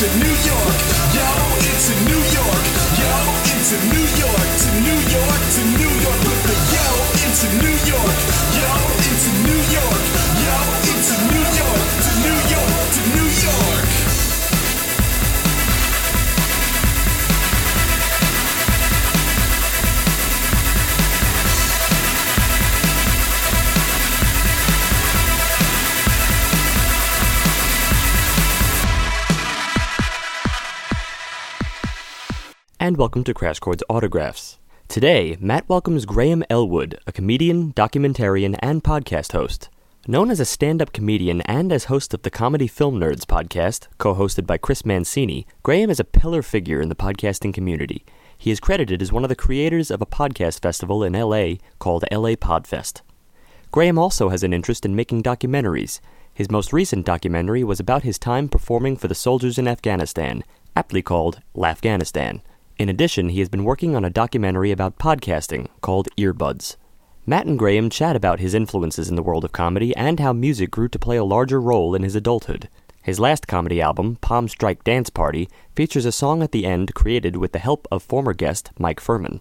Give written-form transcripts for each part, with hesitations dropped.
it's in New York, yo, it's in New York, yo, it's in New York, to New York, to New York, with the yo, it's in New York, yo, it's in New York, yo, it's in New York, to New York, to New York. And welcome to Crash Chords Autographs. Today, Matt welcomes Graham Elwood, a comedian, documentarian, and podcast host. Known as a stand-up comedian and as host of the Comedy Film Nerds podcast, co-hosted by Chris Mancini, Graham is a pillar figure in the podcasting community. He is credited as one of the creators of a podcast festival in LA called LA Podfest. Graham also has an interest in making documentaries. His most recent documentary was about his time performing for the soldiers in Afghanistan, aptly called Laffghanistan. In addition, he has been working on a documentary about podcasting called Ear Buds. Matt and Graham chat about his influences in the world of comedy and how music grew to play a larger role in his adulthood. His last comedy album, Palm Strike Dance Party, features a song at the end created with the help of former guest Mike Phirman.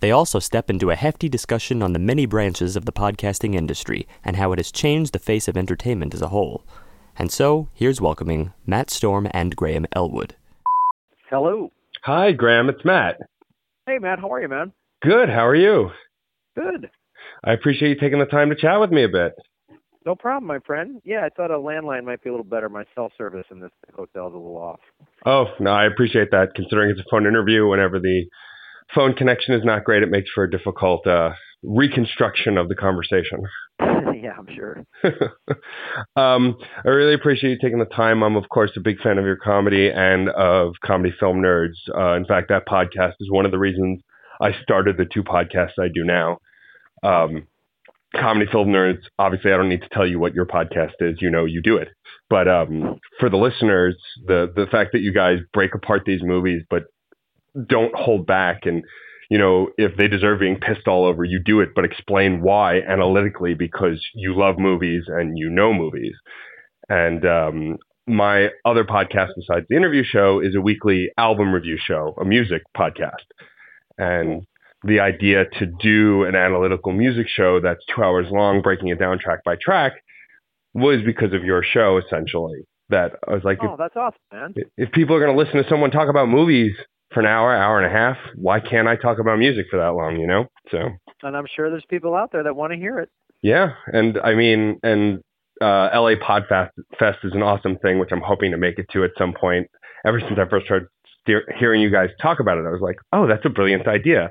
They also step into a hefty discussion on the many branches of the podcasting industry and how it has changed the face of entertainment as a whole. And so, here's welcoming Matt Storm and Graham Elwood. Hello. Hi, Graham. It's Matt. Hey, Matt. How are you, man? Good. How are you? Good. I appreciate you taking the time to chat with me a bit. No problem, my friend. Yeah, I thought a landline might be a little better. My cell service in this hotel is a little off. Oh, no, I appreciate that. Considering it's a phone interview, whenever the phone connection is not great, it makes for a difficult reconstruction of the conversation. Yeah, I'm sure. I really appreciate you taking the time. I'm, of course, a big fan of your comedy and of Comedy Film Nerds. In fact, that podcast is one of the reasons I started the two podcasts I do now. Comedy Film Nerds, obviously, I don't need to tell you what your podcast is. You know, you do it. But for the listeners, the fact that you guys break apart these movies but don't hold back and, you know, if they deserve being pissed all over, you do it, but explain why analytically, because you love movies and you know movies. And my other podcast besides the interview show is a weekly album review show, a music podcast. And the idea to do an analytical music show that's 2 hours long, breaking it down track by track, was because of your show, essentially. That I was like, oh, that's awesome, man. If people are going to listen to someone talk about movies for an hour, hour and a half, why can't I talk about music for that long, you know? So. And I'm sure there's people out there that want to hear it. Yeah. And I mean, and LA Podfest is an awesome thing, which I'm hoping to make it to at some point. Ever since I first started hearing you guys talk about it, I was like, oh, that's a brilliant idea.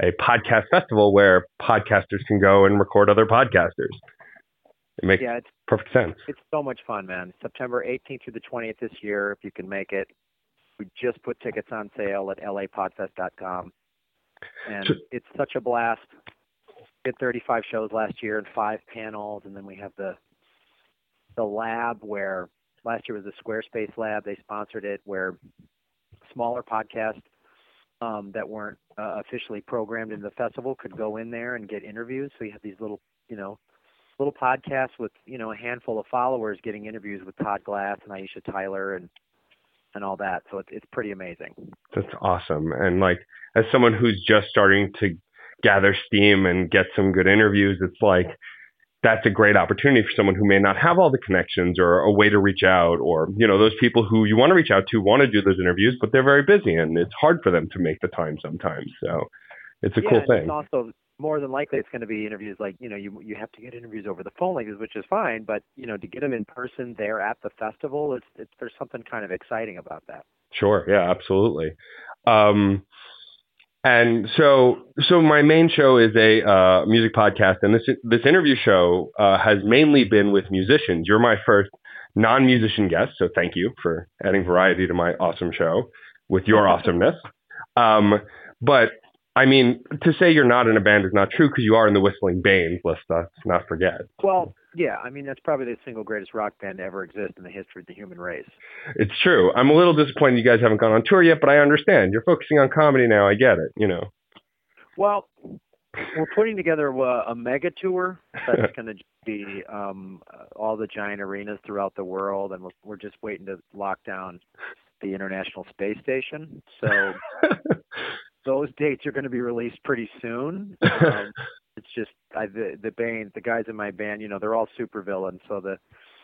A podcast festival where podcasters can go and record other podcasters. It makes perfect sense. It's so much fun, man. September 18th through the 20th this year, if you can make it. We just put tickets on sale at lapodfest.com, and it's such a blast. We did 35 shows last year and 5 panels, and then we have the lab where last year was the Squarespace lab. They sponsored it, where smaller podcasts that weren't officially programmed in the festival could go in there and get interviews. So you have these little podcasts with, you know, a handful of followers getting interviews with Todd Glass and Aisha Tyler and all that. So it's pretty amazing. That's awesome. And like, as someone who's just starting to gather steam and get some good interviews, it's like, that's a great opportunity for someone who may not have all the connections or a way to reach out, or, you know, those people who you want to reach out to want to do those interviews, but they're very busy and it's hard for them to make the time sometimes. So it's a cool thing. It's also more than likely it's going to be interviews like, you know, you have to get interviews over the phone like this, which is fine, but, you know, to get them in person there at the festival, there's something kind of exciting about that. Sure. Yeah, absolutely. And so my main show is a music podcast, and this interview show has mainly been with musicians. You're my first non-musician guest, so thank you for adding variety to my awesome show with your awesomeness. But I mean, to say you're not in a band is not true, because you are in the Whistling Banes, let's not forget. Well, yeah, I mean, that's probably the single greatest rock band to ever exist in the history of the human race. It's true. I'm a little disappointed you guys haven't gone on tour yet, but I understand. You're focusing on comedy now. I get it, you know. Well, we're putting together a mega tour that's going to be all the giant arenas throughout the world, and we're just waiting to lock down the International Space Station. So those dates are going to be released pretty soon. It's just the guys in my band, you know, they're all supervillains. So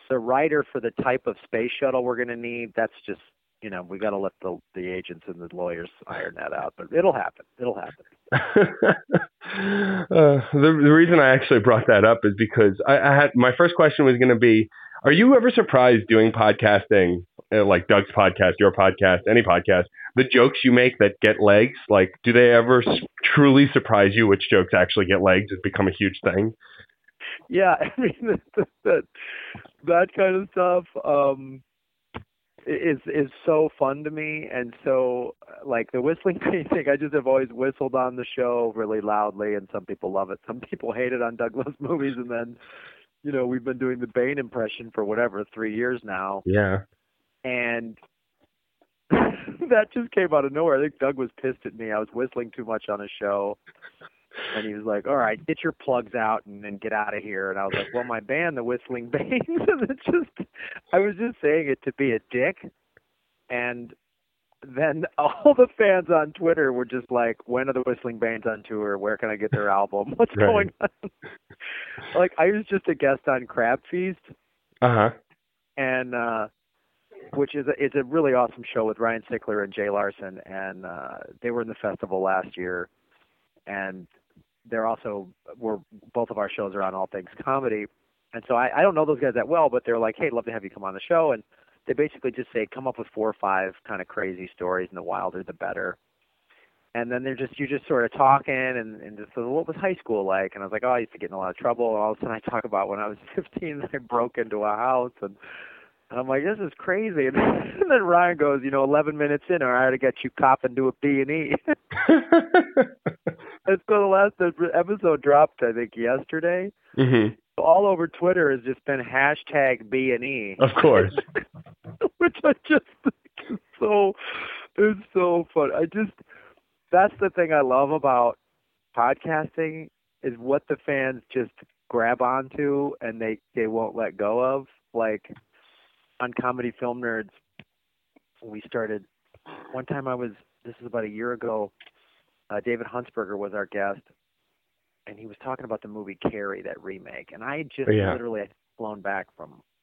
the writer for the type of space shuttle we're going to need, that's just, you know, we got to let the agents and the lawyers iron that out, but it'll happen. It'll happen. The reason I actually brought that up is because I had, my first question was going to be, are you ever surprised doing podcasting, like Doug's podcast, your podcast, any podcast, the jokes you make that get legs, like, do they ever truly surprise you which jokes actually get legs? It's become a huge thing. Yeah, I mean, that kind of stuff is so fun to me. And so, like, the whistling thing, I just have always whistled on the show really loudly, and some people love it. Some people hate it on Douglas movies. And then, you know, we've been doing the Bane impression for 3 years now. Yeah. And that just came out of nowhere. I think Doug was pissed at me. I was whistling too much on a show. And he was like, all right, get your plugs out and then get out of here. And I was like, well, my band, the Whistling Banes, and it's just, I was just saying it to be a dick. And then all the fans on Twitter were just like, when are the Whistling Banes on tour? Where can I get their album? What's going on? Like, I was just a guest on Crab Feast. Uh-huh. And, which is it's a really awesome show with Ryan Sickler and Jay Larson. And they were in the festival last year. And they're also, both of our shows are on All Things Comedy. And so I don't know those guys that well, but they're like, hey, love to have you come on the show. And they basically just say, come up with 4 or 5 kind of crazy stories, and the wilder the better. And then they're just, you're just sort of talking and just, what was high school like? And I was like, oh, I used to get in a lot of trouble. And all of a sudden I talk about when I was 15, I broke into a house. And I'm like, this is crazy. And then Ryan goes, you know, 11 minutes in, or I ought to get you copping to a B&E. It's so the episode dropped, I think, yesterday. Mm-hmm. All over Twitter has just been hashtag B&E. Of course. Which I just think is so fun. That's the thing I love about podcasting is what the fans just grab onto and they won't let go of. Like, on Comedy Film Nerds, we started, one time this is about a year ago, David Huntsberger was our guest, and he was talking about the movie Carrie, that remake. And I had just literally had flown back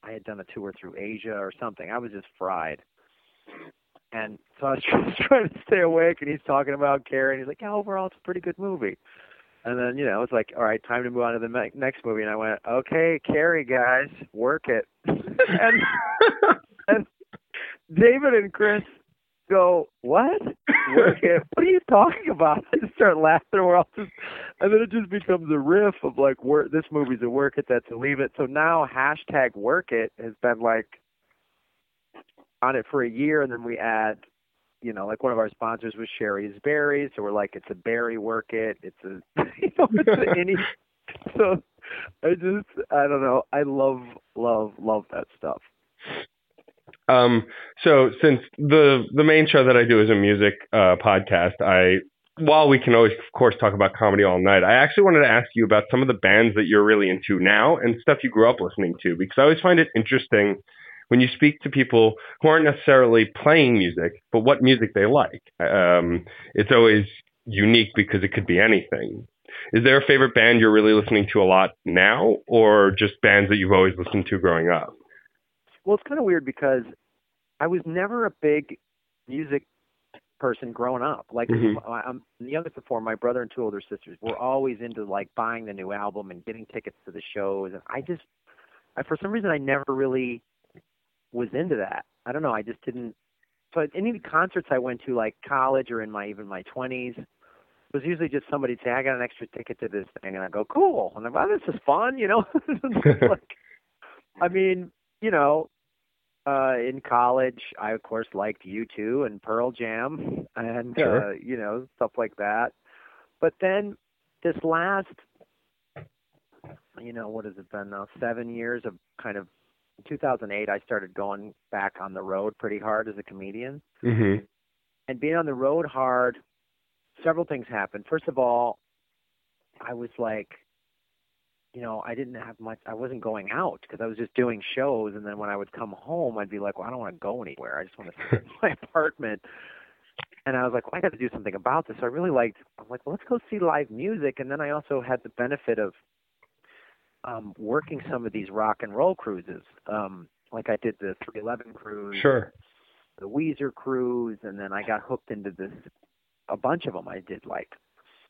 I had done a tour through Asia or something. I was just fried. And so I was just trying to stay awake, and he's talking about Carrie, and he's like, yeah, overall, it's a pretty good movie. And then, you know, it's like, all right, time to move on to the next movie. And I went, okay, Carrie, guys, work it. and David and Chris go, what? Work it? What are you talking about? I just start laughing. And then it just becomes a riff of like, this movie's a work it, that's a leave it. So now hashtag work it has been like on it for a year. And then we add, you know, like one of our sponsors was Sherry's Berries. So we're like, it's a berry work it. It's a, you know, it's a any. So I don't know. I love that stuff. So since the main show that I do is a music podcast, while we can always, of course, talk about comedy all night, I actually wanted to ask you about some of the bands that you're really into now and stuff you grew up listening to, because I always find it interesting when you speak to people who aren't necessarily playing music, but what music they like. It's always unique because it could be anything. Is there a favorite band you're really listening to a lot now, or just bands that you've always listened to growing up? Well, it's kind of weird because I was never a big music person growing up. Like, mm-hmm. I'm the youngest of 4, my brother and 2 older sisters were always into like buying the new album and getting tickets to the shows. And I for some reason, I never really was into that. I don't know. I just didn't. So at any concerts I went to, like college or in my 20s, it was usually just somebody say, I got an extra ticket to this thing. And I go, cool. And I'm like, wow, this is fun. You know, like, I mean, you know, in college, I of course liked U2 and Pearl Jam and, you know, stuff like that. But then this last, you know, what has it been now? 7 years of kind of, in 2008, I started going back on the road pretty hard as a comedian. Mm-hmm. And being on the road hard, several things happened. First of all, I was like, you know, I didn't have much, I wasn't going out because I was just doing shows. And then when I would come home, I'd be like, well, I don't want to go anywhere. I just want to sit in my apartment. And I was like, well, I got to do something about this. So I really liked, I'm like, well, let's go see live music. And then I also had the benefit of working some of these rock and roll cruises. Like I did the 311 cruise, sure, the Weezer cruise. And then I got hooked into this, a bunch of them. I did like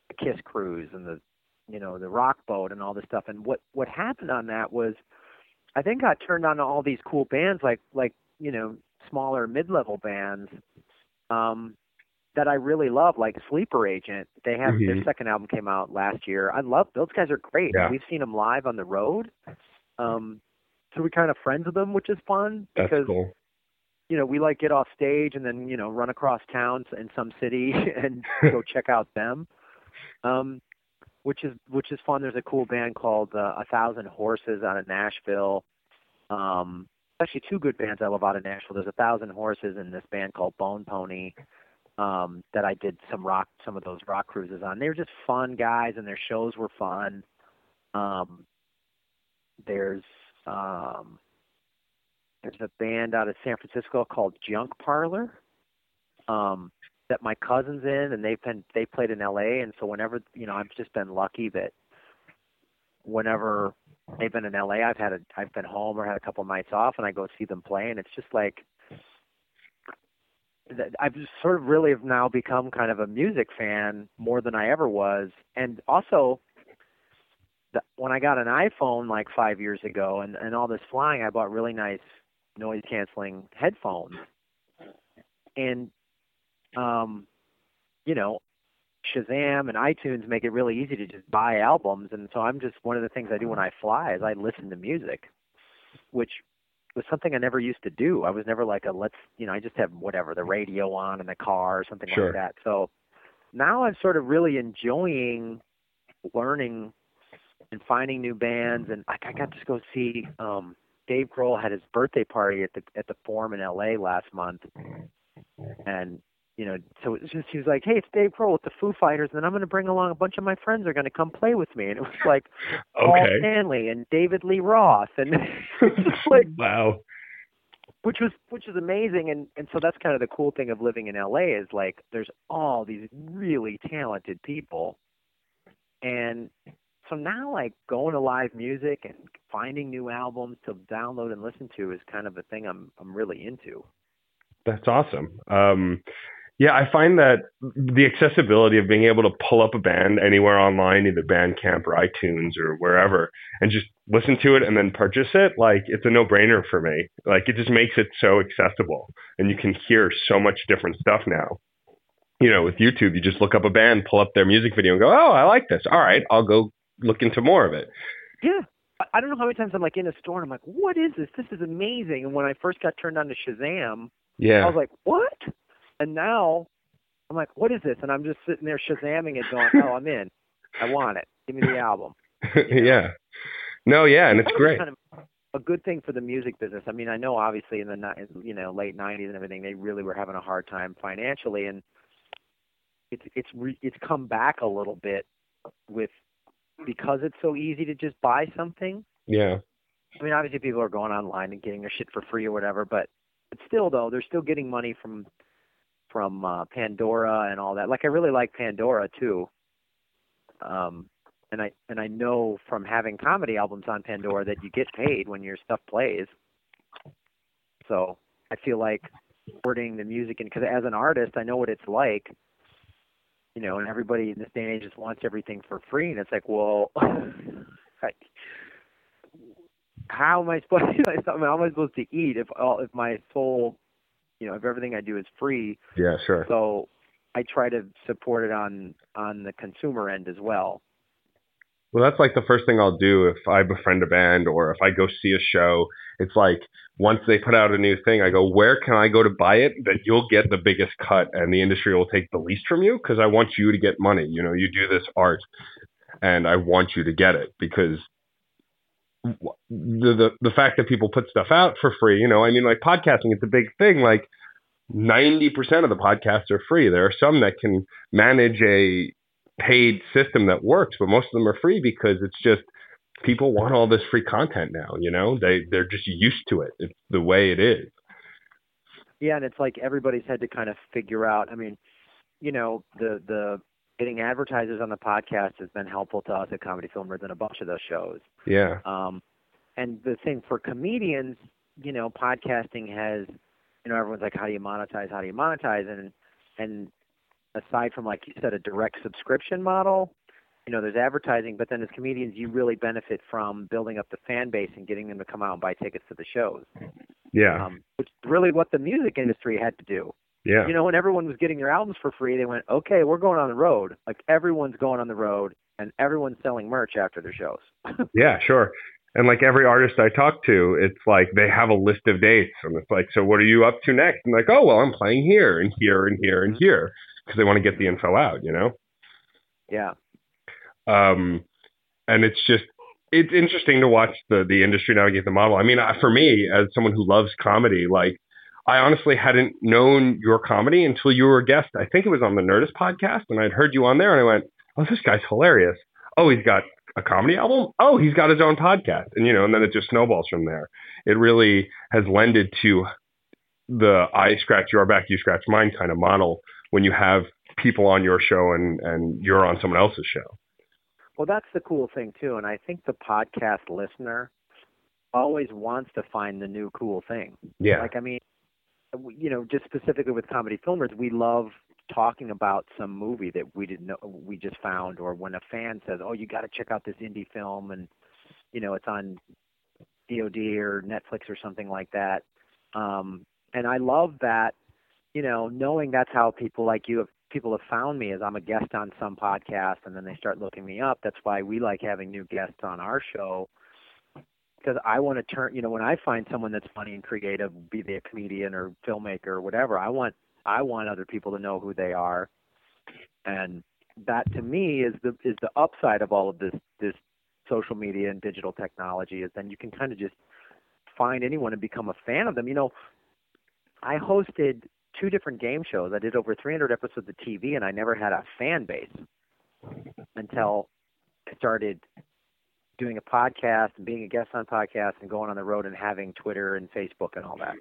the Kiss cruise and the, you know, the rock boat and all this stuff. And what happened on that was I think I turned on to all these cool bands, like, you know, smaller mid-level bands that I really love, like Sleeper Agent. They have their second album came out last year. I love, those guys are great. Yeah. We've seen them live on the road. So we kind of friends with them, which is fun. That's because, cool. You know, we like get off stage and then, you know, run across towns in some city and go check out them. Which is fun. There's a cool band called A Thousand Horses out of Nashville. Actually, two good bands I love out of Nashville. There's A Thousand Horses and this band called Bone Pony that I did some of those rock cruises on. They were just fun guys, and their shows were fun. There's a band out of San Francisco called Junk Parlor. That my cousin's in, and they played in LA. And so whenever, you know, I've just been lucky that whenever they've been in LA, I've been home or had a couple of nights off and I go see them play. And it's just like, I've just sort of really have now become kind of a music fan more than I ever was. And also when I got an iPhone like 5 years ago and all this flying, I bought really nice noise canceling headphones, and you know, Shazam and iTunes make it really easy to just buy albums. And so I'm just, one of the things I do when I fly is I listen to music, which was something I never used to do. I was never like I just have whatever, the radio on in the car or something sure. like that. So now I'm sort of really enjoying learning and finding new bands. And I got to go see, Dave Grohl had his birthday party at the Forum in LA last month. And, you know, so it's just, he was like, hey, it's Dave Grohl with the Foo Fighters, and I'm going to bring along a bunch of my friends are going to come play with me. And it was like Paul Stanley and David Lee Roth. And like, wow. Which is amazing. And so that's kind of the cool thing of living in LA is like, there's all these really talented people. And so now like going to live music and finding new albums to download and listen to is kind of a thing I'm really into. That's awesome. Yeah, I find that the accessibility of being able to pull up a band anywhere online, either Bandcamp or iTunes or wherever, and just listen to it and then purchase it, like, it's a no-brainer for me. Like, it just makes it so accessible, and you can hear so much different stuff now. You know, with YouTube, you just look up a band, pull up their music video, and go, oh, I like this. All right, I'll go look into more of it. Yeah. I don't know how many times I'm, like, in a store, and I'm like, what is this? This is amazing. And when I first got turned on to Shazam, yeah, I was like, what? And now I'm like, what is this? And I'm just sitting there Shazamming it going, oh, I'm in. I want it. Give me the album. You know? Yeah. No, yeah, and it's great. Kind of a good thing for the music business. I mean, I know obviously in the late 90s and everything, they really were having a hard time financially, and it's come back a little bit with, because it's so easy to just buy something. Yeah. I mean, obviously people are going online and getting their shit for free or whatever, but still, though, they're still getting money from Pandora and all that. Like, I really like Pandora too, and I know from having comedy albums on Pandora that you get paid when your stuff plays. So I feel like supporting the music, and because as an artist, I know what it's like, you know. And everybody in this day and age just wants everything for free, and it's like, well, like, how am I supposed to eat if my soul, you know, if everything I do is free? Yeah, sure. So I try to support it on the consumer end as well. Well, that's like the first thing I'll do if I befriend a band or if I go see a show. It's like, once they put out a new thing, I go, where can I go to buy it that you'll get the biggest cut and the industry will take the least from you? Because I want you to get money. You know, you do this art and I want you to get it, because the fact that people put stuff out for free, you know, I mean, like podcasting, it's a big thing. Like 90% of the podcasts are free. There are some that can manage a paid system that works, but most of them are free because it's just people want all this free content now, you know, they're just used to it. It's the way it is. Yeah. And it's like, everybody's had to kind of figure out, I mean, you know, the getting advertisers on the podcast has been helpful to us at Comedy Film Nerds and a bunch of those shows. Yeah. And the thing for comedians, you know, podcasting has, you know, everyone's like, how do you monetize? And aside from, like you said, a direct subscription model, you know, there's advertising, but then as comedians, you really benefit from building up the fan base and getting them to come out and buy tickets to the shows. Yeah. Which is really what the music industry had to do. Yeah. You know, when everyone was getting their albums for free, they went, okay, we're going on the road. Like, everyone's going on the road and everyone's selling merch after their shows. Yeah, sure. And like every artist I talk to, it's like they have a list of dates. And it's like, so what are you up to next? And like, oh, well, I'm playing here and here and here and here, because they want to get the info out, you know? Yeah. And it's just, it's interesting to watch the industry navigate the model. I mean, for me, as someone who loves comedy, like, I honestly hadn't known your comedy until you were a guest. I think it was on the Nerdist podcast, and I'd heard you on there, and I went, oh, this guy's hilarious. Oh, he's got a comedy album? Oh, he's got his own podcast. And, you know, and then it just snowballs from there. It really has lended to the I scratch your back, you scratch mine kind of model when you have people on your show and you're on someone else's show. Well, that's the cool thing, too. And I think the podcast listener always wants to find the new cool thing. Yeah. Like, I mean, you know, just specifically with Comedy Film Nerds, we love talking about some movie that we didn't know, we just found, or when a fan says, oh, you got to check out this indie film and, you know, it's on VOD or Netflix or something like that. And I love that, you know, knowing that's how people like you have, people have found me, is I'm a guest on some podcast and then they start looking me up. That's why we like having new guests on our show, because I want to turn, you know, when I find someone that's funny and creative, be they a comedian or filmmaker or whatever, I want other people to know who they are. And that to me is the upside of all of this social media and digital technology, is then you can kind of just find anyone and become a fan of them. You know, I hosted 2 different game shows. I did over 300 episodes of TV, and I never had a fan base until I started doing a podcast and being a guest on podcasts and going on the road and having Twitter and Facebook and all that.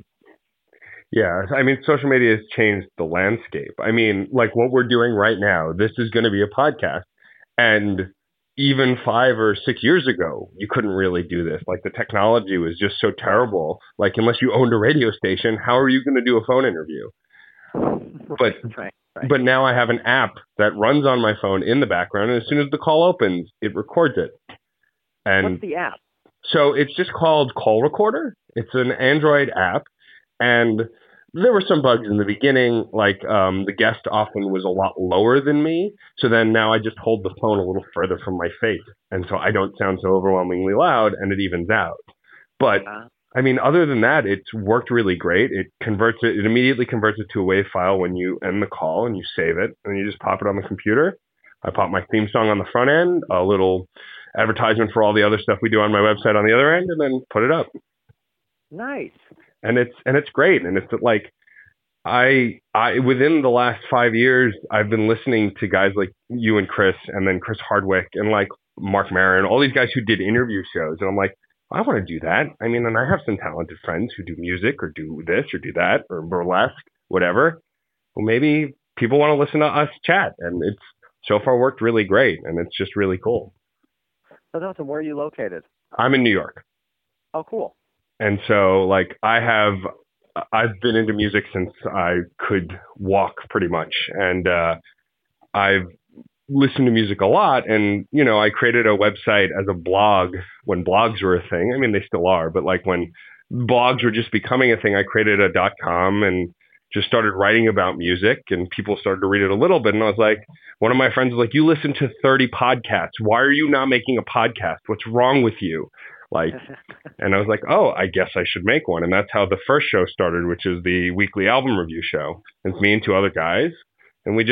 Yeah. I mean, social media has changed the landscape. I mean, like what we're doing right now, this is going to be a podcast. And even 5 or 6 years ago, you couldn't really do this. Like, the technology was just so terrible. Like, unless you owned a radio station, how are you going to do a phone interview? But now I have an app that runs on my phone in the background. And as soon as the call opens, it records it. And what's the app? So it's just called Call Recorder. It's an Android app. And there were some bugs in the beginning, like the guest often was a lot lower than me. So then now I just hold the phone a little further from my face. And so I don't sound so overwhelmingly loud, and it evens out. But I mean, other than that, it's worked really great. It immediately converts it to a WAV file when you end the call, and you save it, and you just pop it on the computer. I pop my theme song on the front end, a little advertisement for all the other stuff we do on my website on the other end, and then put it up. Nice. And it's great. And it's like, I within the last 5 years, I've been listening to guys like you and Chris, and then Chris Hardwick, and like Mark Maron, all these guys who did interview shows. And I'm like, I want to do that. I mean, and I have some talented friends who do music or do this or do that or burlesque, whatever. Well, maybe people want to listen to us chat. And it's so far worked really great. And it's just really cool. That's awesome. Where are you located? I'm in New York. Oh, cool. And so, like, I've been into music since I could walk, pretty much. And I've listened to music a lot. And, you know, I created a website as a blog when blogs were a thing. I mean, they still are. But, like, when blogs were just becoming a thing, I created a .com and just started writing about music. And people started to read it a little bit. And I was like, one of my friends was like, you listen to 30 podcasts. Why are you not making a podcast? What's wrong with you? Like, and I was like, oh, I guess I should make one. And that's how the first show started, which is the weekly album review show. It's me and 2 other guys. And we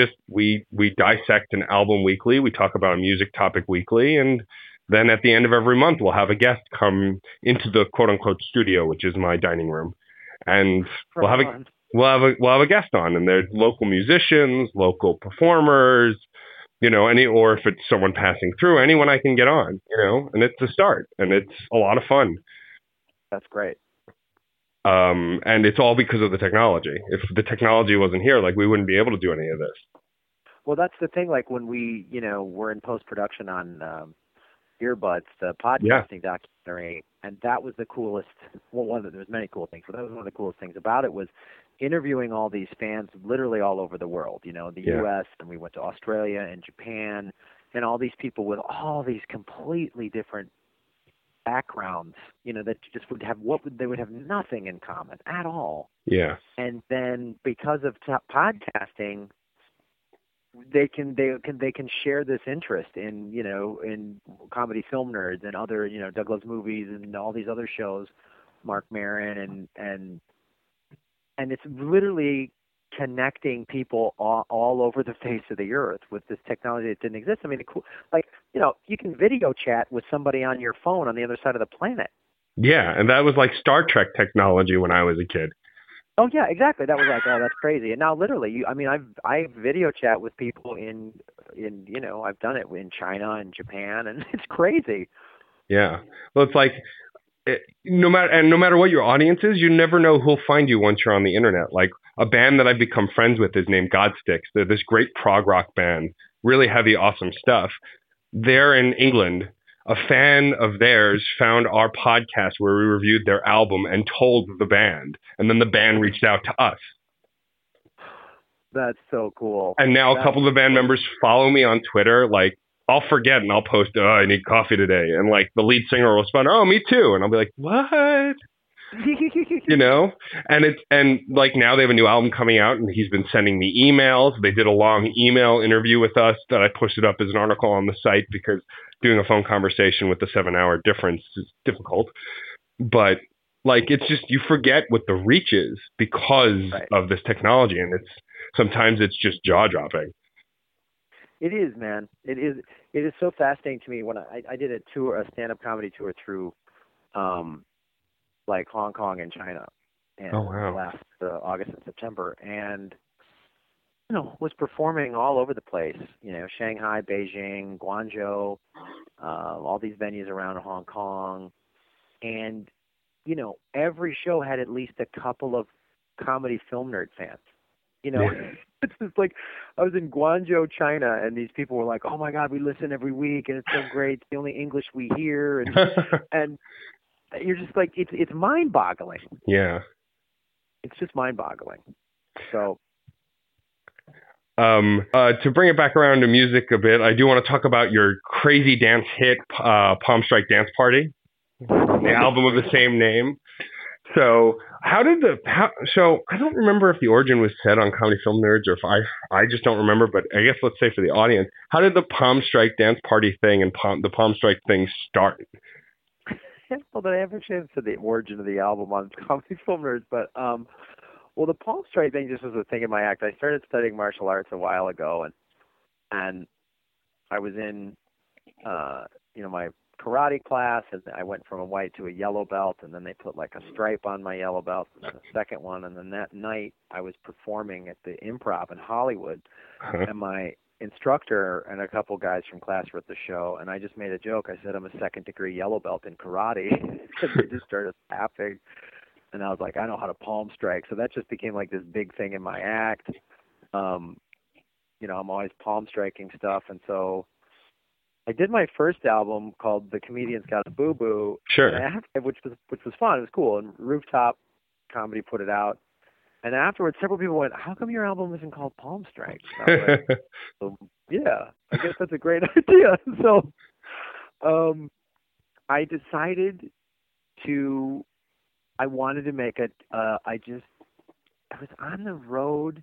dissect an album weekly. We talk about a music topic weekly. And then at the end of every month, we'll have a guest come into the quote unquote studio, which is my dining room. And we'll have a guest on, and they're local musicians, local performers, you know, any, or if it's someone passing through, anyone I can get on, you know, and it's a start and it's a lot of fun. That's great. And it's all because of the technology. If the technology wasn't here, like, we wouldn't be able to do any of this. Well, that's the thing. Like, when we, you know, we're in post-production on Ear Buds, the podcasting documentary, and that was the coolest. Well, there was many cool things, but that was one of the coolest things about it was interviewing all these fans literally all over the world, you know, the U.S., and we went to Australia and Japan, and all these people with all these completely different backgrounds, you know, that just would have they would have nothing in common at all. Yeah. And then because of podcasting, they can share this interest in, you know, in Comedy Film Nerds and other, you know, Doug Loves Movies and all these other shows, Mark Maron, and it's literally connecting people all over the face of the earth with this technology that didn't exist. I mean, like, you know, you can video chat with somebody on your phone on the other side of the planet. Yeah, and that was like Star Trek technology when I was a kid. Oh, yeah, exactly. That was like, oh, that's crazy. And now literally, I video chat with people in, you know, I've done it in China and Japan, and it's crazy. Yeah. Well, it's like, no matter what your audience is, you never know who'll find you once you're on the internet. Like, a band that I've become friends with is named Godsticks. They're this great prog rock band, really heavy, awesome stuff. They're in England. A fan of theirs found our podcast where we reviewed their album and told the band. And then the band reached out to us. That's so cool. And now a couple of the band members follow me on Twitter. Like, I'll forget and I'll post, oh, I need coffee today. And like, the lead singer will respond, oh, me too. And I'll be like, what? You know? And like, now they have a new album coming out and he's been sending me emails. They did a long email interview with us that I posted up as an article on the site because doing a phone conversation with the 7-hour difference is difficult. But like, it's just, you forget what the reach is because of this technology. And it's, sometimes it's just jaw dropping. It is, man. It is so fascinating to me. When I did a stand-up comedy tour through like Hong Kong and China, and last August and September, and you know, was performing all over the place. You know, Shanghai, Beijing, Guangzhou, all these venues around Hong Kong, and you know, every show had at least a couple of Comedy Film Nerd fans. You know, it's just like, I was in Guangzhou, China, and these people were like, "Oh my God, we listen every week, and it's so great. It's the only English we hear," and you're just like, it's mind-boggling. Yeah. It's just mind-boggling. So. To bring it back around to music a bit, I do want to talk about your crazy dance hit, Palm Strike Dance Party, the album of the same name. So so I don't remember if the origin was said on Comedy Film Nerds or if I just don't remember, but I guess let's say for the audience, how did the Palm Strike Dance Party thing and the Palm Strike thing start? Well, I haven't shared the origin of the album on Comedy Film Nerds, but well, the palm strike thing just was a thing in my act. I started studying martial arts a while ago, and I was in you know, my karate class, and I went from a white to a yellow belt, and then they put like a stripe on my yellow belt, and then a second one, and then that night I was performing at the Improv in Hollywood, and my instructor and a couple guys from class were at the show, and I just made a joke. I said, I'm a second-degree yellow belt in karate. They just started laughing, and I was like, I know how to palm strike. So that just became like this big thing in my act. You know, I'm always palm striking stuff, and so I did my first album called The Comedian's Got a Boo Boo, which was fun. It was cool, and Rooftop Comedy put it out. And afterwards, several people went, how come your album isn't called Palm Strike? Like, well, yeah, I guess that's a great idea. So I decided to, I wanted to make it, I was on the road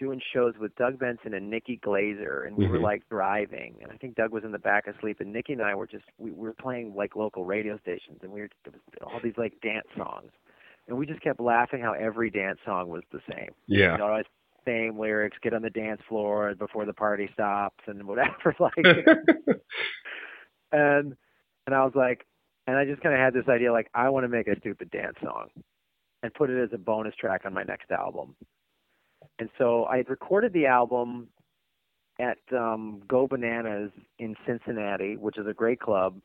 doing shows with Doug Benson and Nikki Glazer, and we were like driving, and I think Doug was in the back asleep, and Nikki and I were just, we were playing like local radio stations, and we were, there was all these like dance songs. And we just kept laughing how every dance song was the same. Yeah. You know, always same lyrics, get on the dance floor before the party stops and whatever. Like, you know. And I was like, and I just kind of had this idea, like, I want to make a stupid dance song and put it as a bonus track on my next album. And so I had recorded the album at Go Bananas in Cincinnati, which is a great club.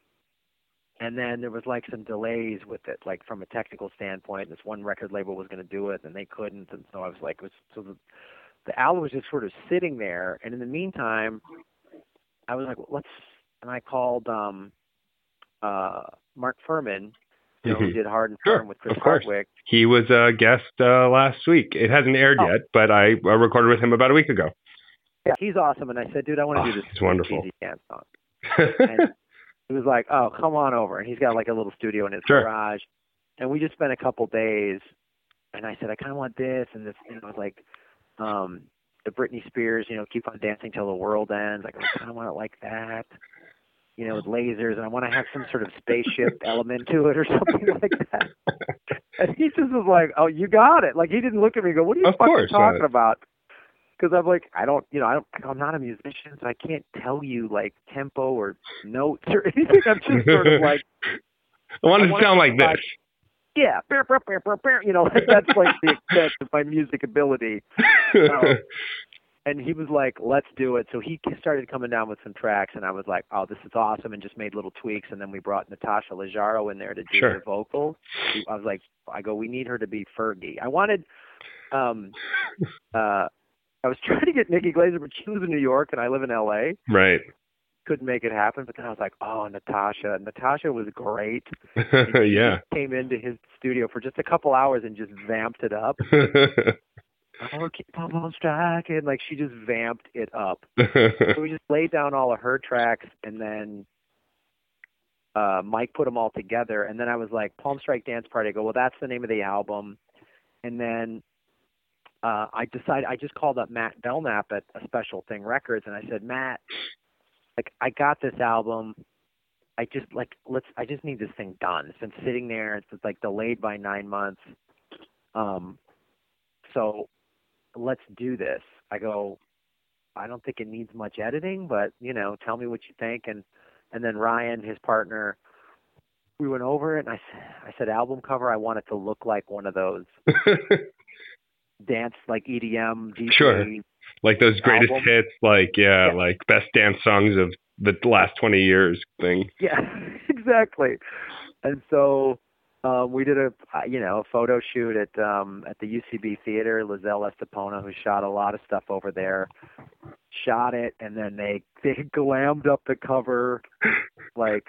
And then there was like some delays with it, like from a technical standpoint. This one record label was going to do it and they couldn't. And so I was like, the album was just sort of sitting there. And in the meantime, I was like, well, and I called Mark Phirman, who did Hard and Firm with Chris Hardwick. He was a guest last week. It hasn't aired yet, but I recorded with him about a week ago. Yeah, he's awesome. And I said, dude, I want to do this. It's wonderful. Song. And he was like, oh, come on over. And he's got like a little studio in his garage. And we just spent a couple days. And I said, I kind of want this. And this, and I was like, the Britney Spears, keep on dancing till the world ends. Like, I kind of want it like that, with lasers. And I want to have some sort of spaceship element to it or something like that. And he just was like, oh, you got it. Like, he didn't look at me and go, what are you talking about? Because I'm like, I'm not a musician, so I can't tell you like tempo or notes or anything. I'm just sort of like, I want to sound like this. Yeah, that's like the extent of my music ability. And he was like, let's do it. So he started coming down with some tracks, and I was like, oh, this is awesome, and just made little tweaks. And then we brought Natasha Leggero in there to do the vocals. I was like, we need her to be Fergie. I wanted, I was trying to get Nikki Glazer, but she lives in New York, and I live in LA. Right. Couldn't make it happen, but then I was like, oh, Natasha. And Natasha was great. Yeah. Came into his studio for just a couple hours and just vamped it up. Oh, keep on striking. Like, she just vamped it up. So we just laid down all of her tracks, and then Mike put them all together. And then I was like, Palm Strike Dance Party. I go, well, that's the name of the album. And then I just called up Matt Belknap at a Special Thing Records, and I said, Matt, like, I got this album. I just need this thing done. It's been sitting there. It's like delayed by 9 months. So let's do this. I go, I don't think it needs much editing, but tell me what you think. And then Ryan, his partner, we went over it, and I said, album cover, I want it to look like one of those dance, like EDM DJ, like those greatest hits, like like best dance songs of the last 20 years thing. Yeah, exactly. And so we did a a photo shoot at the UCB Theater. Lizelle Estepona, who shot a lot of stuff over there, shot it, and then they glammed up the cover. Like,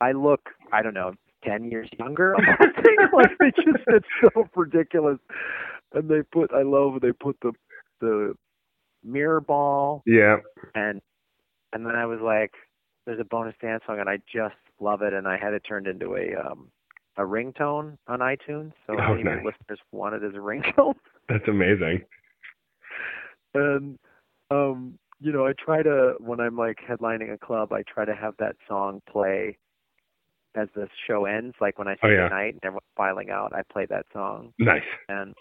I look, I don't know, 10 years younger. Like, it's so ridiculous. And they put the mirror ball. Yeah. And then I was like, there's a bonus dance song, and I just love it. And I had it turned into a ringtone on iTunes. So many listeners want it as a ringtone. That's amazing. And, I try to, when I'm like headlining a club, I try to have that song play as the show ends. Like when I say goodnight and everyone's filing out, I play that song. Nice. And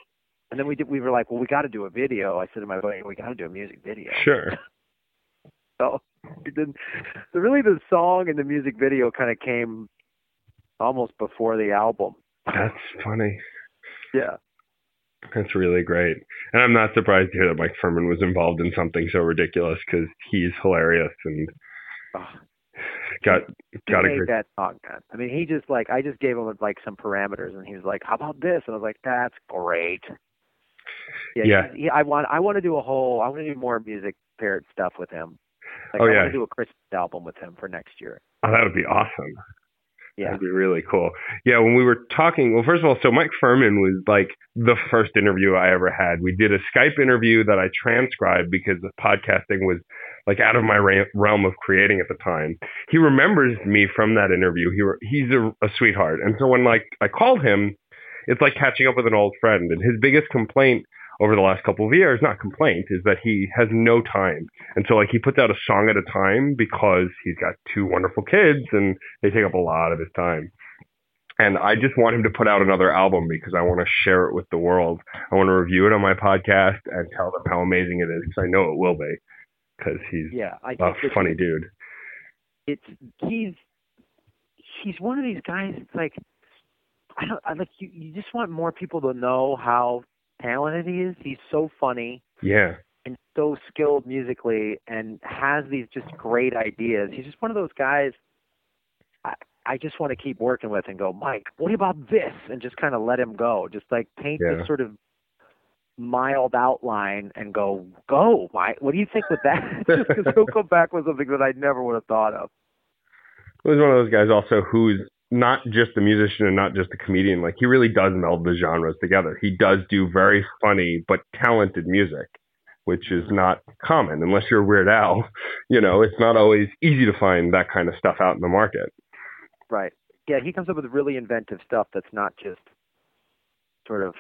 then we were like, well, we got to do a video. I said to my buddy, we got to do a music video. Sure. So really the song and the music video kind of came almost before the album. That's funny. Yeah. That's really great. And I'm not surprised to hear that Mike Phirman was involved in something so ridiculous, because he's hilarious and got a great that song, man. I mean, he just like, I just gave him like some parameters, and he was like, how about this? And I was like, that's great. Yeah. I want to do I want to do more music paired stuff with him. Like, I want to do a Christmas album with him for next year. Oh, that would be awesome. Yeah. That'd be really cool. Yeah. When we were talking, well, first of all, so Mike Phirman was like the first interview I ever had. We did a Skype interview that I transcribed because the podcasting was like out of my realm of creating at the time. He remembers me from that interview. He's a sweetheart. And so when like I called him, it's like catching up with an old friend. And his biggest complaint over the last couple of years, not complaint, is that he has no time. And so like he puts out a song at a time because he's got two wonderful kids and they take up a lot of his time. And I just want him to put out another album because I want to share it with the world. I want to review it on my podcast and tell them how amazing it is, because I know it will be, because he's a funny dude. He's one of these guys. It's like, you just want more people to know how talented he is. He's so funny. Yeah. And so skilled musically and has these just great ideas. He's just one of those guys I just want to keep working with and go, Mike, what about this? And just kind of let him go. Just like paint this sort of mild outline and go, Mike. What do you think with that? Just because he'll come back with something that I never would have thought of. Well, he's one of those guys also who's not just a musician and not just a comedian. Like, he really does meld the genres together. He does do very funny but talented music, which is not common unless you're Weird Al. You know, it's not always easy to find that kind of stuff out in the market. Right. Yeah, he comes up with really inventive stuff that's not just sort of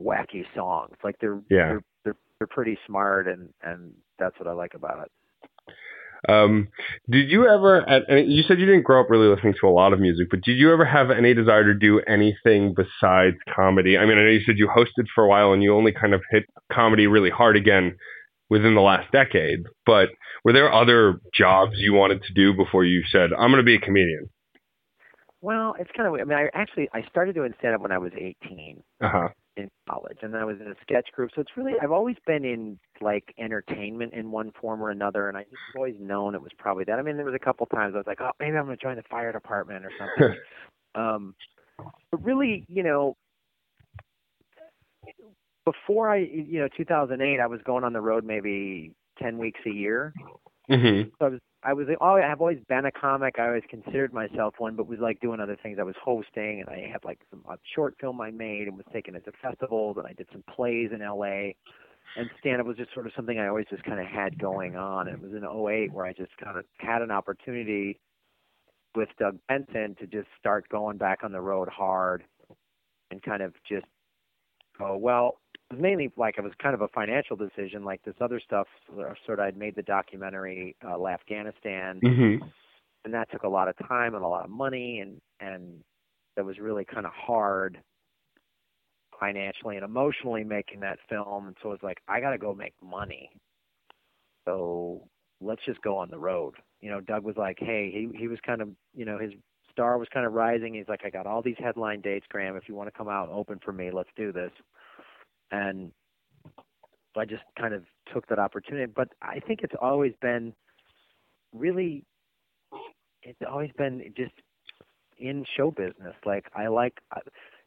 wacky songs. Like, they're pretty smart, and that's what I like about it. Did you ever, you said you didn't grow up really listening to a lot of music, but did you ever have any desire to do anything besides comedy? I mean, I know you said you hosted for a while and you only kind of hit comedy really hard again within the last decade, but were there other jobs you wanted to do before you said, I'm going to be a comedian? Well, it's kind of weird. I mean, I started doing stand-up when I was 18 in college, and then I was in a sketch group. So it's really, I've always been in like entertainment in one form or another, and I just always known it was probably that. I mean, there was a couple times I was like, oh, maybe I'm going to join the fire department or something. But really, you know, before 2008, I was going on the road maybe 10 weeks a year. Mm-hmm. So I've always been a comic. I always considered myself one, but was like doing other things. I was hosting, and I had like some short film I made and was taken it to festivals, and I did some plays in LA, and stand-up was just sort of something I always just kind of had going on. And it was in 2008 where I just kind of had an opportunity with Doug Benson to just start going back on the road hard and kind of just go, well, it was mainly like it was kind of a financial decision, like this other stuff sort of, I'd made the documentary Laffghanistan, and that took a lot of time and a lot of money, and that was really kind of hard financially and emotionally making that film. And so it's like, I got to go make money, so let's just go on the road. You know, Doug was like, hey, he was kind of, you know, his star was kind of rising. He's like, I got all these headline dates, Graham, if you want to come out, open for me, let's do this. And I just kind of took that opportunity. But I think it's always been really, it's always been just in show business. Like, I like,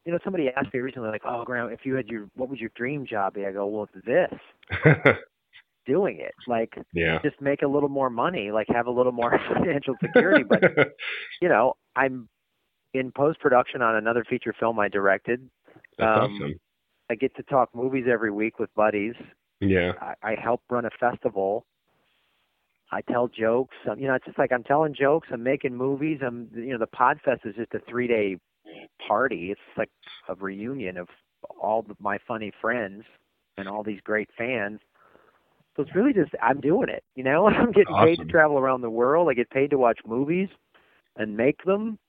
you know, somebody asked me recently, like, oh, Graham, if you had what would your dream job be? I go, well, it's this. Doing it. Like, just make a little more money, like have a little more financial security. But, you know, I'm in post-production on another feature film I directed. That's awesome. I get to talk movies every week with buddies. Yeah. I help run a festival. I tell jokes. You know, it's just like I'm telling jokes. I'm making movies. You know, the Podfest is just a 3-day party. It's like a reunion of all my funny friends and all these great fans. So it's really just, I'm doing it, you know? I'm getting paid to travel around the world. I get paid to watch movies and make them.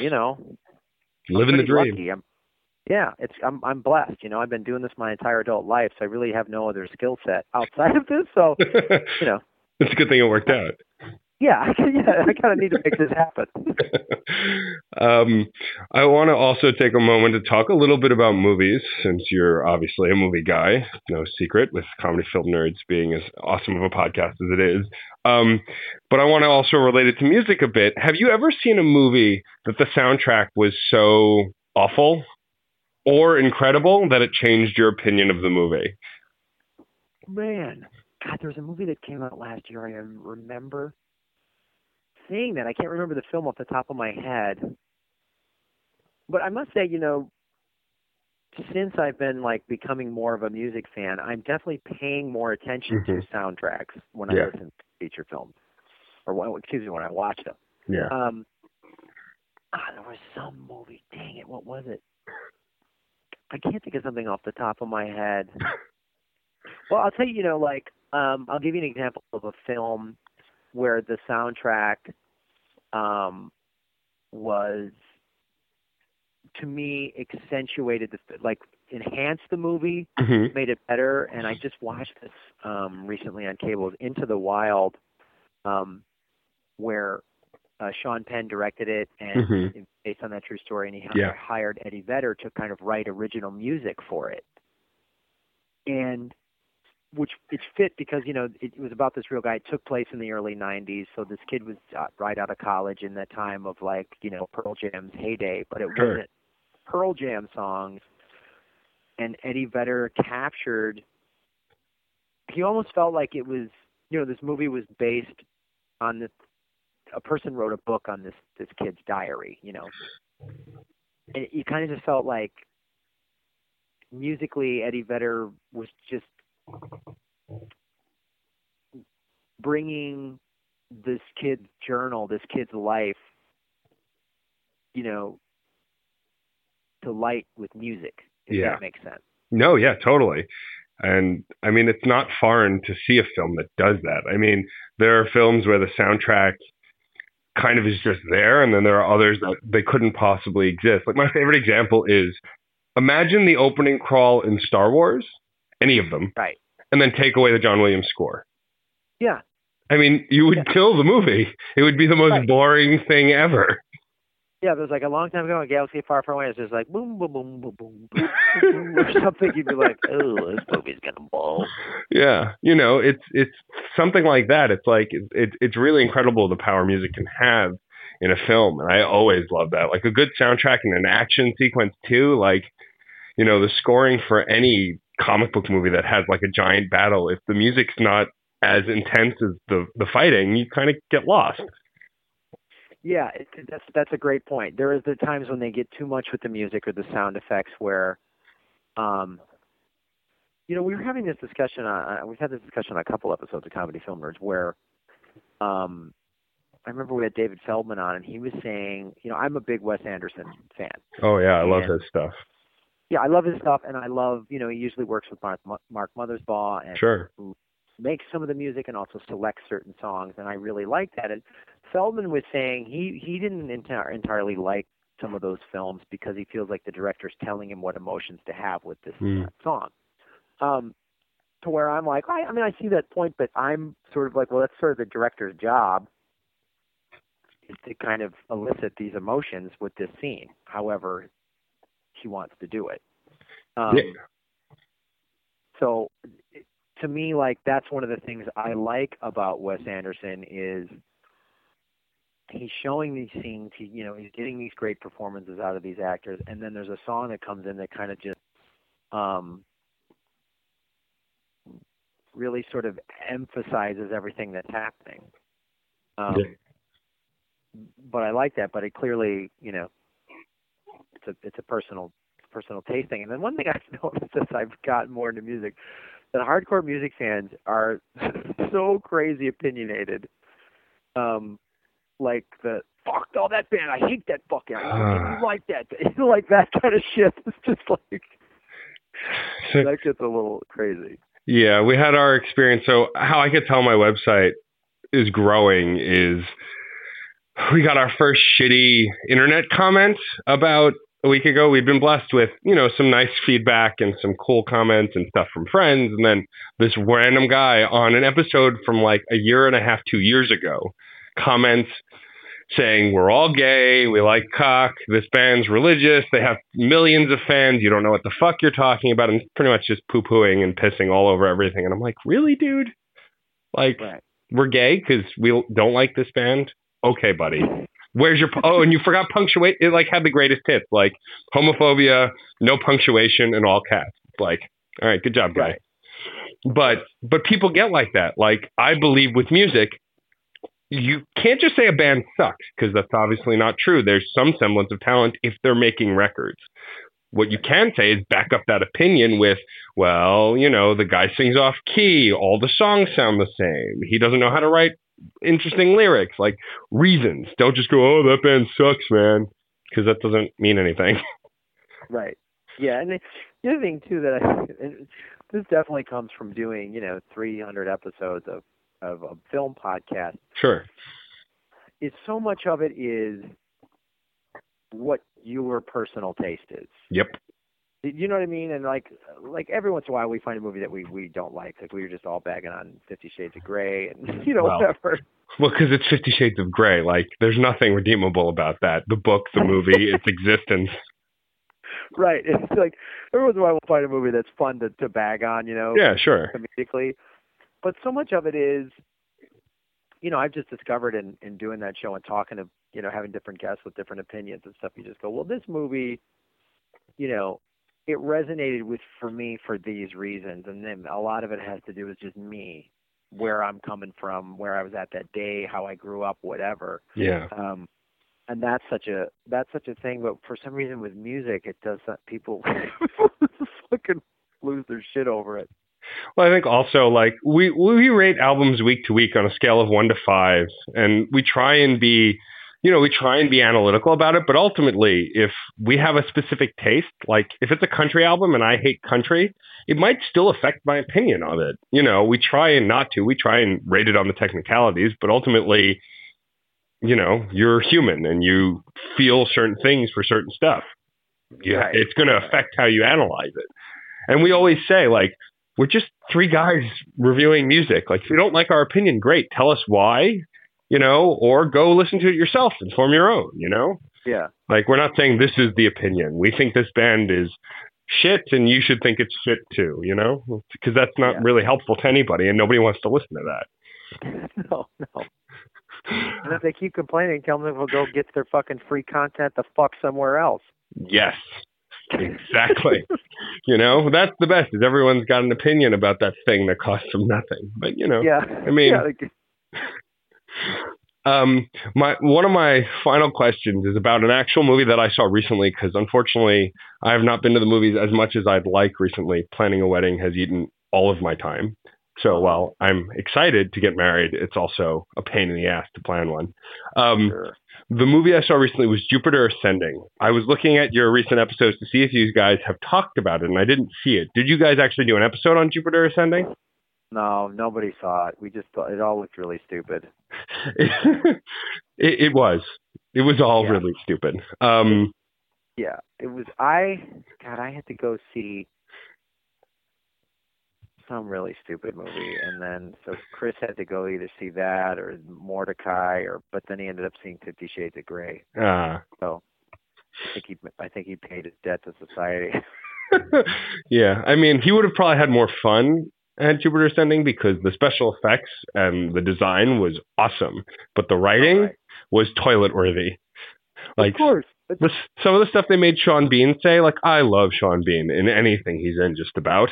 You know. Living the dream. Lucky. I'm blessed. You know, I've been doing this my entire adult life, so I really have no other skill set outside of this. So, you know, it's a good thing it worked out. I kind of need to make this happen. I want to also take a moment to talk a little bit about movies, since you're obviously a movie guy. No secret, with Comedy Film Nerds being as awesome of a podcast as it is. But I want to also relate it to music a bit. Have you ever seen a movie that the soundtrack was so awful or incredible that it changed your opinion of the movie? Man, God, there was a movie that came out last year. I remember seeing that. I can't remember the film off the top of my head. But I must say, you know, since I've been like becoming more of a music fan, I'm definitely paying more attention to soundtracks when I listen to feature films, or when I watch them. Yeah. There was some movie. Dang it, what was it? I can't think of something off the top of my head. Well, I'll tell you, you know, like, I'll give you an example of a film where the soundtrack was, to me, accentuated, enhanced the movie, made it better. And I just watched this recently on cable, Into the Wild, where Sean Penn directed it, and based on that true story, and he hired Eddie Vedder to kind of write original music for it. and which it fit because, you know, it was about this real guy. It took place in the early 90s, so this kid was right out of college in that time of, like, you know, Pearl Jam's heyday, but it wasn't Pearl Jam songs. And Eddie Vedder captured, he almost felt like it was, you know, this movie was based on this, a person wrote a book on this kid's diary, you know. And you kind of just felt like musically Eddie Vedder was just bringing this kid's journal, this kid's life, you know, to light with music, if that makes sense. No, yeah, totally. And I mean, it's not foreign to see a film that does that. I mean, there are films where the soundtrack kind of is just there, and then there are others that they couldn't possibly exist. Like, my favorite example is, imagine the opening crawl in Star Wars, any of them, right? And then take away the John Williams score. Yeah. I mean, you would kill the movie. It would be the most boring thing ever. Yeah, there was like a long time ago, a galaxy far, far away, it's just like boom, boom, boom, boom, boom, boom, boom, or something. You'd be like, oh, this movie's gonna blow. Yeah, you know, it's something like that. It's like it's really incredible the power music can have in a film, and I always love that. Like a good soundtrack and an action sequence too. Like, you know, the scoring for any comic book movie that has like a giant battle, if the music's not as intense as the fighting, you kind of get lost. Yeah, that's a great point. There is the times when they get too much with the music or the sound effects where, you know, we were having this discussion. We've had this discussion on a couple episodes of Comedy Film Nerds where I remember we had David Feldman on, and he was saying, you know, I'm a big Wes Anderson fan. Oh, yeah, I love his stuff. Yeah, I love his stuff, and I love, you know, he usually works with Mark Mothersbaugh and makes some of the music and also selects certain songs, and I really like that. And Feldman was saying he didn't entirely like some of those films because he feels like the director's telling him what emotions to have with this song. To where I'm like, I mean, I see that point, but I'm sort of like, well, that's sort of the director's job is to kind of elicit these emotions with this scene, however he wants to do it. So to me, like, that's one of the things I like about Wes Anderson is he's showing these scenes, you know, he's getting these great performances out of these actors, and then there's a song that comes in that kind of just really sort of emphasizes everything that's happening. But I like that, but it clearly, you know, it's a personal taste thing. And then one thing I've noticed as I've gotten more into music, that hardcore music fans are so crazy opinionated. Like the fuck all that band, I hate that fucking like that, like that kind of shit. It's just like that gets a little crazy. Yeah, we had our experience. So how I could tell my website is growing is we got our first shitty internet comment about a week ago. We've been blessed with, you know, some nice feedback and some cool comments and stuff from friends, and then this random guy on an episode from like a year and a half, 2 years ago, comments saying we're all gay, we like cock, this band's religious, they have millions of fans, you don't know what the fuck you're talking about, and pretty much just poo-pooing and pissing all over everything. And I'm like, really, dude? Like, we're gay because we don't like this band? Okay, buddy. Where's your and you forgot punctuate. It like had the greatest hits, like homophobia, no punctuation, and all caps. Like, all right, good job, guy. Right. But people get like that. Like, I believe with music, you can't just say a band sucks, because that's obviously not true. There's some semblance of talent if they're making records. What you can say is back up that opinion with, well, you know, the guy sings off key, all the songs sound the same, he doesn't know how to write interesting lyrics, like reasons. Don't just go, oh, that band sucks, man, because that doesn't mean anything. Right. Yeah, and the other thing too that this definitely comes from doing, you know, 300 episodes of a film podcast. Sure. It's so much of it is what your personal taste is. Yep. You know what I mean? And like every once in a while we find a movie that we don't like. Like, we were just all bagging on 50 Shades of Grey and, you know, whatever. Well, because it's 50 Shades of Grey. Like, there's nothing redeemable about that. The book, the movie, its existence. Right. It's like, every once in a while we'll find a movie that's fun to bag on, you know. Yeah, sure. Comedically. But so much of it is, you know, I've just discovered in doing that show and talking to, you know, having different guests with different opinions and stuff, you just go, well, this movie, you know, it resonated with for me for these reasons. And then a lot of it has to do with just me, where I'm coming from, where I was at that day, how I grew up, whatever. Yeah. And that's such a thing. But for some reason with music, it does that. People fucking lose their shit over it. Well, I think also, like, we rate albums week to week on a scale of 1 to 5, and we try and be, you know, we try and be analytical about it. But ultimately, if we have a specific taste, like if it's a country album and I hate country, it might still affect my opinion of it. You know, we try and not to. We try and rate it on the technicalities, but ultimately, you know, you're human and you feel certain things for certain stuff. Yeah, right. It's going to affect how you analyze it. And we always say, like, we're just three guys reviewing music. Like, if you don't like our opinion, great. Tell us why, you know, or go listen to it yourself and form your own, you know? Yeah. Like, we're not saying this is the opinion. We think this band is shit and you should think it's shit too, you know? Because that's not really helpful to anybody and nobody wants to listen to that. No. And if they keep complaining, tell them they will go get their fucking free content the fuck somewhere else. Yes. Exactly. You know, that's the best, is everyone's got an opinion about that thing that costs them nothing. But, you know, I mean, one of my final questions is about an actual movie that I saw recently, because unfortunately I have not been to the movies as much as I'd like recently. Planning a wedding has eaten all of my time. So while I'm excited to get married, it's also a pain in the ass to plan one. Sure. The movie I saw recently was Jupiter Ascending. I was looking at your recent episodes to see if you guys have talked about it, and I didn't see it. Did you guys actually do an episode on Jupiter Ascending? No, nobody saw it. We just thought it all looked really stupid. It was. It was all really stupid. Yeah, it was. I had to go see some really stupid movie, and then so Chris had to go either see that or Mordecai, but then he ended up seeing 50 Shades of Grey. So I think he paid his debt to society. Yeah, I mean, he would have probably had more fun at Jupiter Ascending because the special effects and the design was awesome, but the writing was toilet worthy. Like, of course. Some of the stuff they made Sean Bean say, like, I love Sean Bean in anything he's in just about.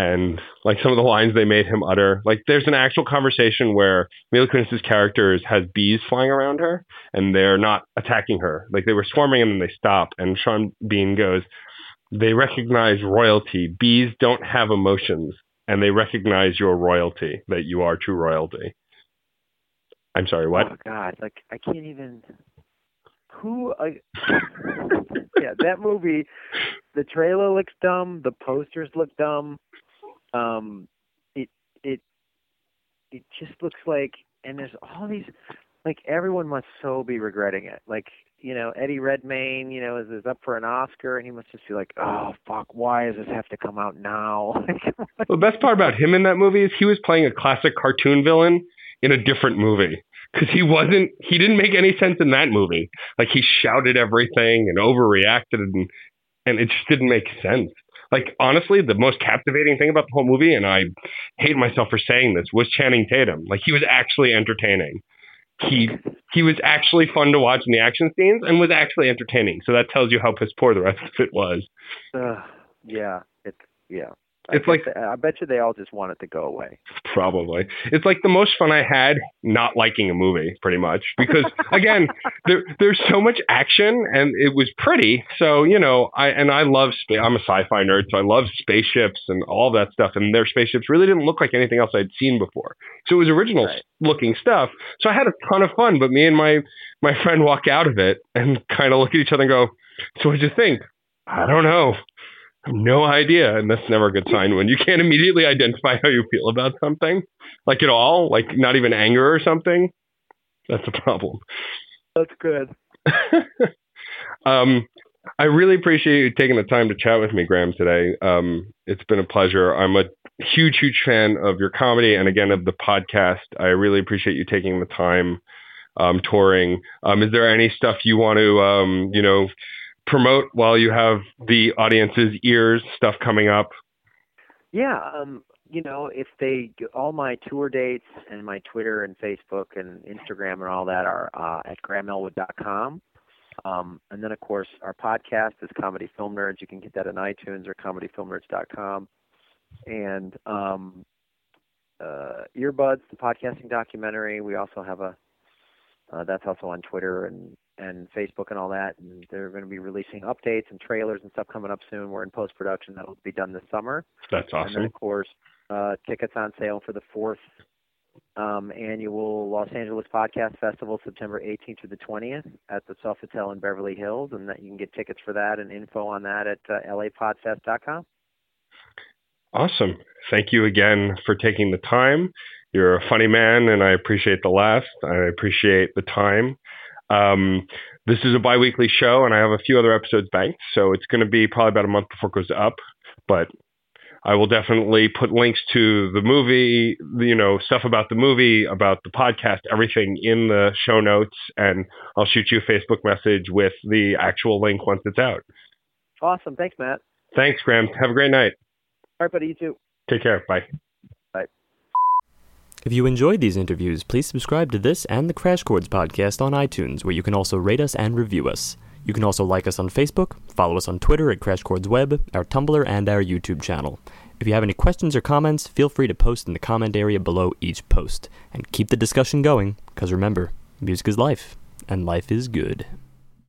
And, like, some of the lines they made him utter. Like, there's an actual conversation where Mila Kunis's character has bees flying around her, and they're not attacking her. Like, they were swarming him, and they stop. And Sean Bean goes, they recognize royalty. Bees don't have emotions, and they recognize your royalty, that you are true royalty. I'm sorry, what? Oh, God. Like, I can't even... Yeah, that movie, the trailer looks dumb. The posters look dumb. It just looks like, and there's all these, like, everyone must so be regretting it. Like, you know, Eddie Redmayne, you know, is up for an Oscar, and he must just be like, oh, fuck, why does this have to come out now? The best part about him in that movie is he was playing a classic cartoon villain in a different movie. Because he didn't make any sense in that movie. Like, he shouted everything and overreacted, and it just didn't make sense. Like, honestly, the most captivating thing about the whole movie, and I hate myself for saying this, was Channing Tatum. Like, he was actually entertaining. He was actually fun to watch in the action scenes and was actually entertaining. So that tells you how piss poor the rest of it was. I bet you they all just want it to go away. Probably. It's like the most fun I had not liking a movie, pretty much. Because, again, there's so much action, and it was pretty. So, you know, I'm a sci-fi nerd, so I love spaceships and all that stuff. And their spaceships really didn't look like anything else I'd seen before. So it was original-looking stuff. So I had a ton of fun, but me and my friend walk out of it and kind of look at each other and go, so what'd you think? I don't know. No idea. And that's never a good sign when you can't immediately identify how you feel about something, like, at all, like, not even anger or something. That's a problem. That's good. I really appreciate you taking the time to chat with me, Graham, today. It's been a pleasure. I'm a huge fan of your comedy and, again, of the podcast. I really appreciate you taking the time touring. Is there any stuff you want to, you know, promote while you have the audience's ears, stuff coming up? Yeah. You know, if they, all my tour dates and my Twitter and Facebook and Instagram and all that are at grahamelwood.com. And then, of course, our podcast is Comedy Film Nerds. You can get that on iTunes or comedyfilmnerds.com. And Ear Buds, the podcasting documentary, we also have a that's also on Twitter and Facebook and all that. And they're going to be releasing updates and trailers and stuff coming up soon. We're in post-production. That will be done this summer. That's awesome. And then, of course, tickets on sale for the 4th annual Los Angeles Podcast Festival, September 18th through the 20th at the Sofitel in Beverly Hills. And that you can get tickets for that and info on that at LAPodfest.com. Awesome. Thank you again for taking the time. You're a funny man, and I appreciate the laughs. I appreciate the time. This is a bi-weekly show, and I have a few other episodes banked, so it's going to be probably about a month before it goes up, but I will definitely put links to the movie, you know, stuff about the movie, about the podcast, everything in the show notes, and I'll shoot you a Facebook message with the actual link once it's out. Awesome. Thanks, Matt. Thanks, Graham. Have a great night. All right, buddy. You too. Take care. Bye. Bye. If you enjoyed these interviews, please subscribe to this and the Crash Chords podcast on iTunes, where you can also rate us and review us. You can also like us on Facebook, follow us on Twitter at Crash Chords Web, our Tumblr, and our YouTube channel. If you have any questions or comments, feel free to post in the comment area below each post. And keep the discussion going, because remember, music is life, and life is good.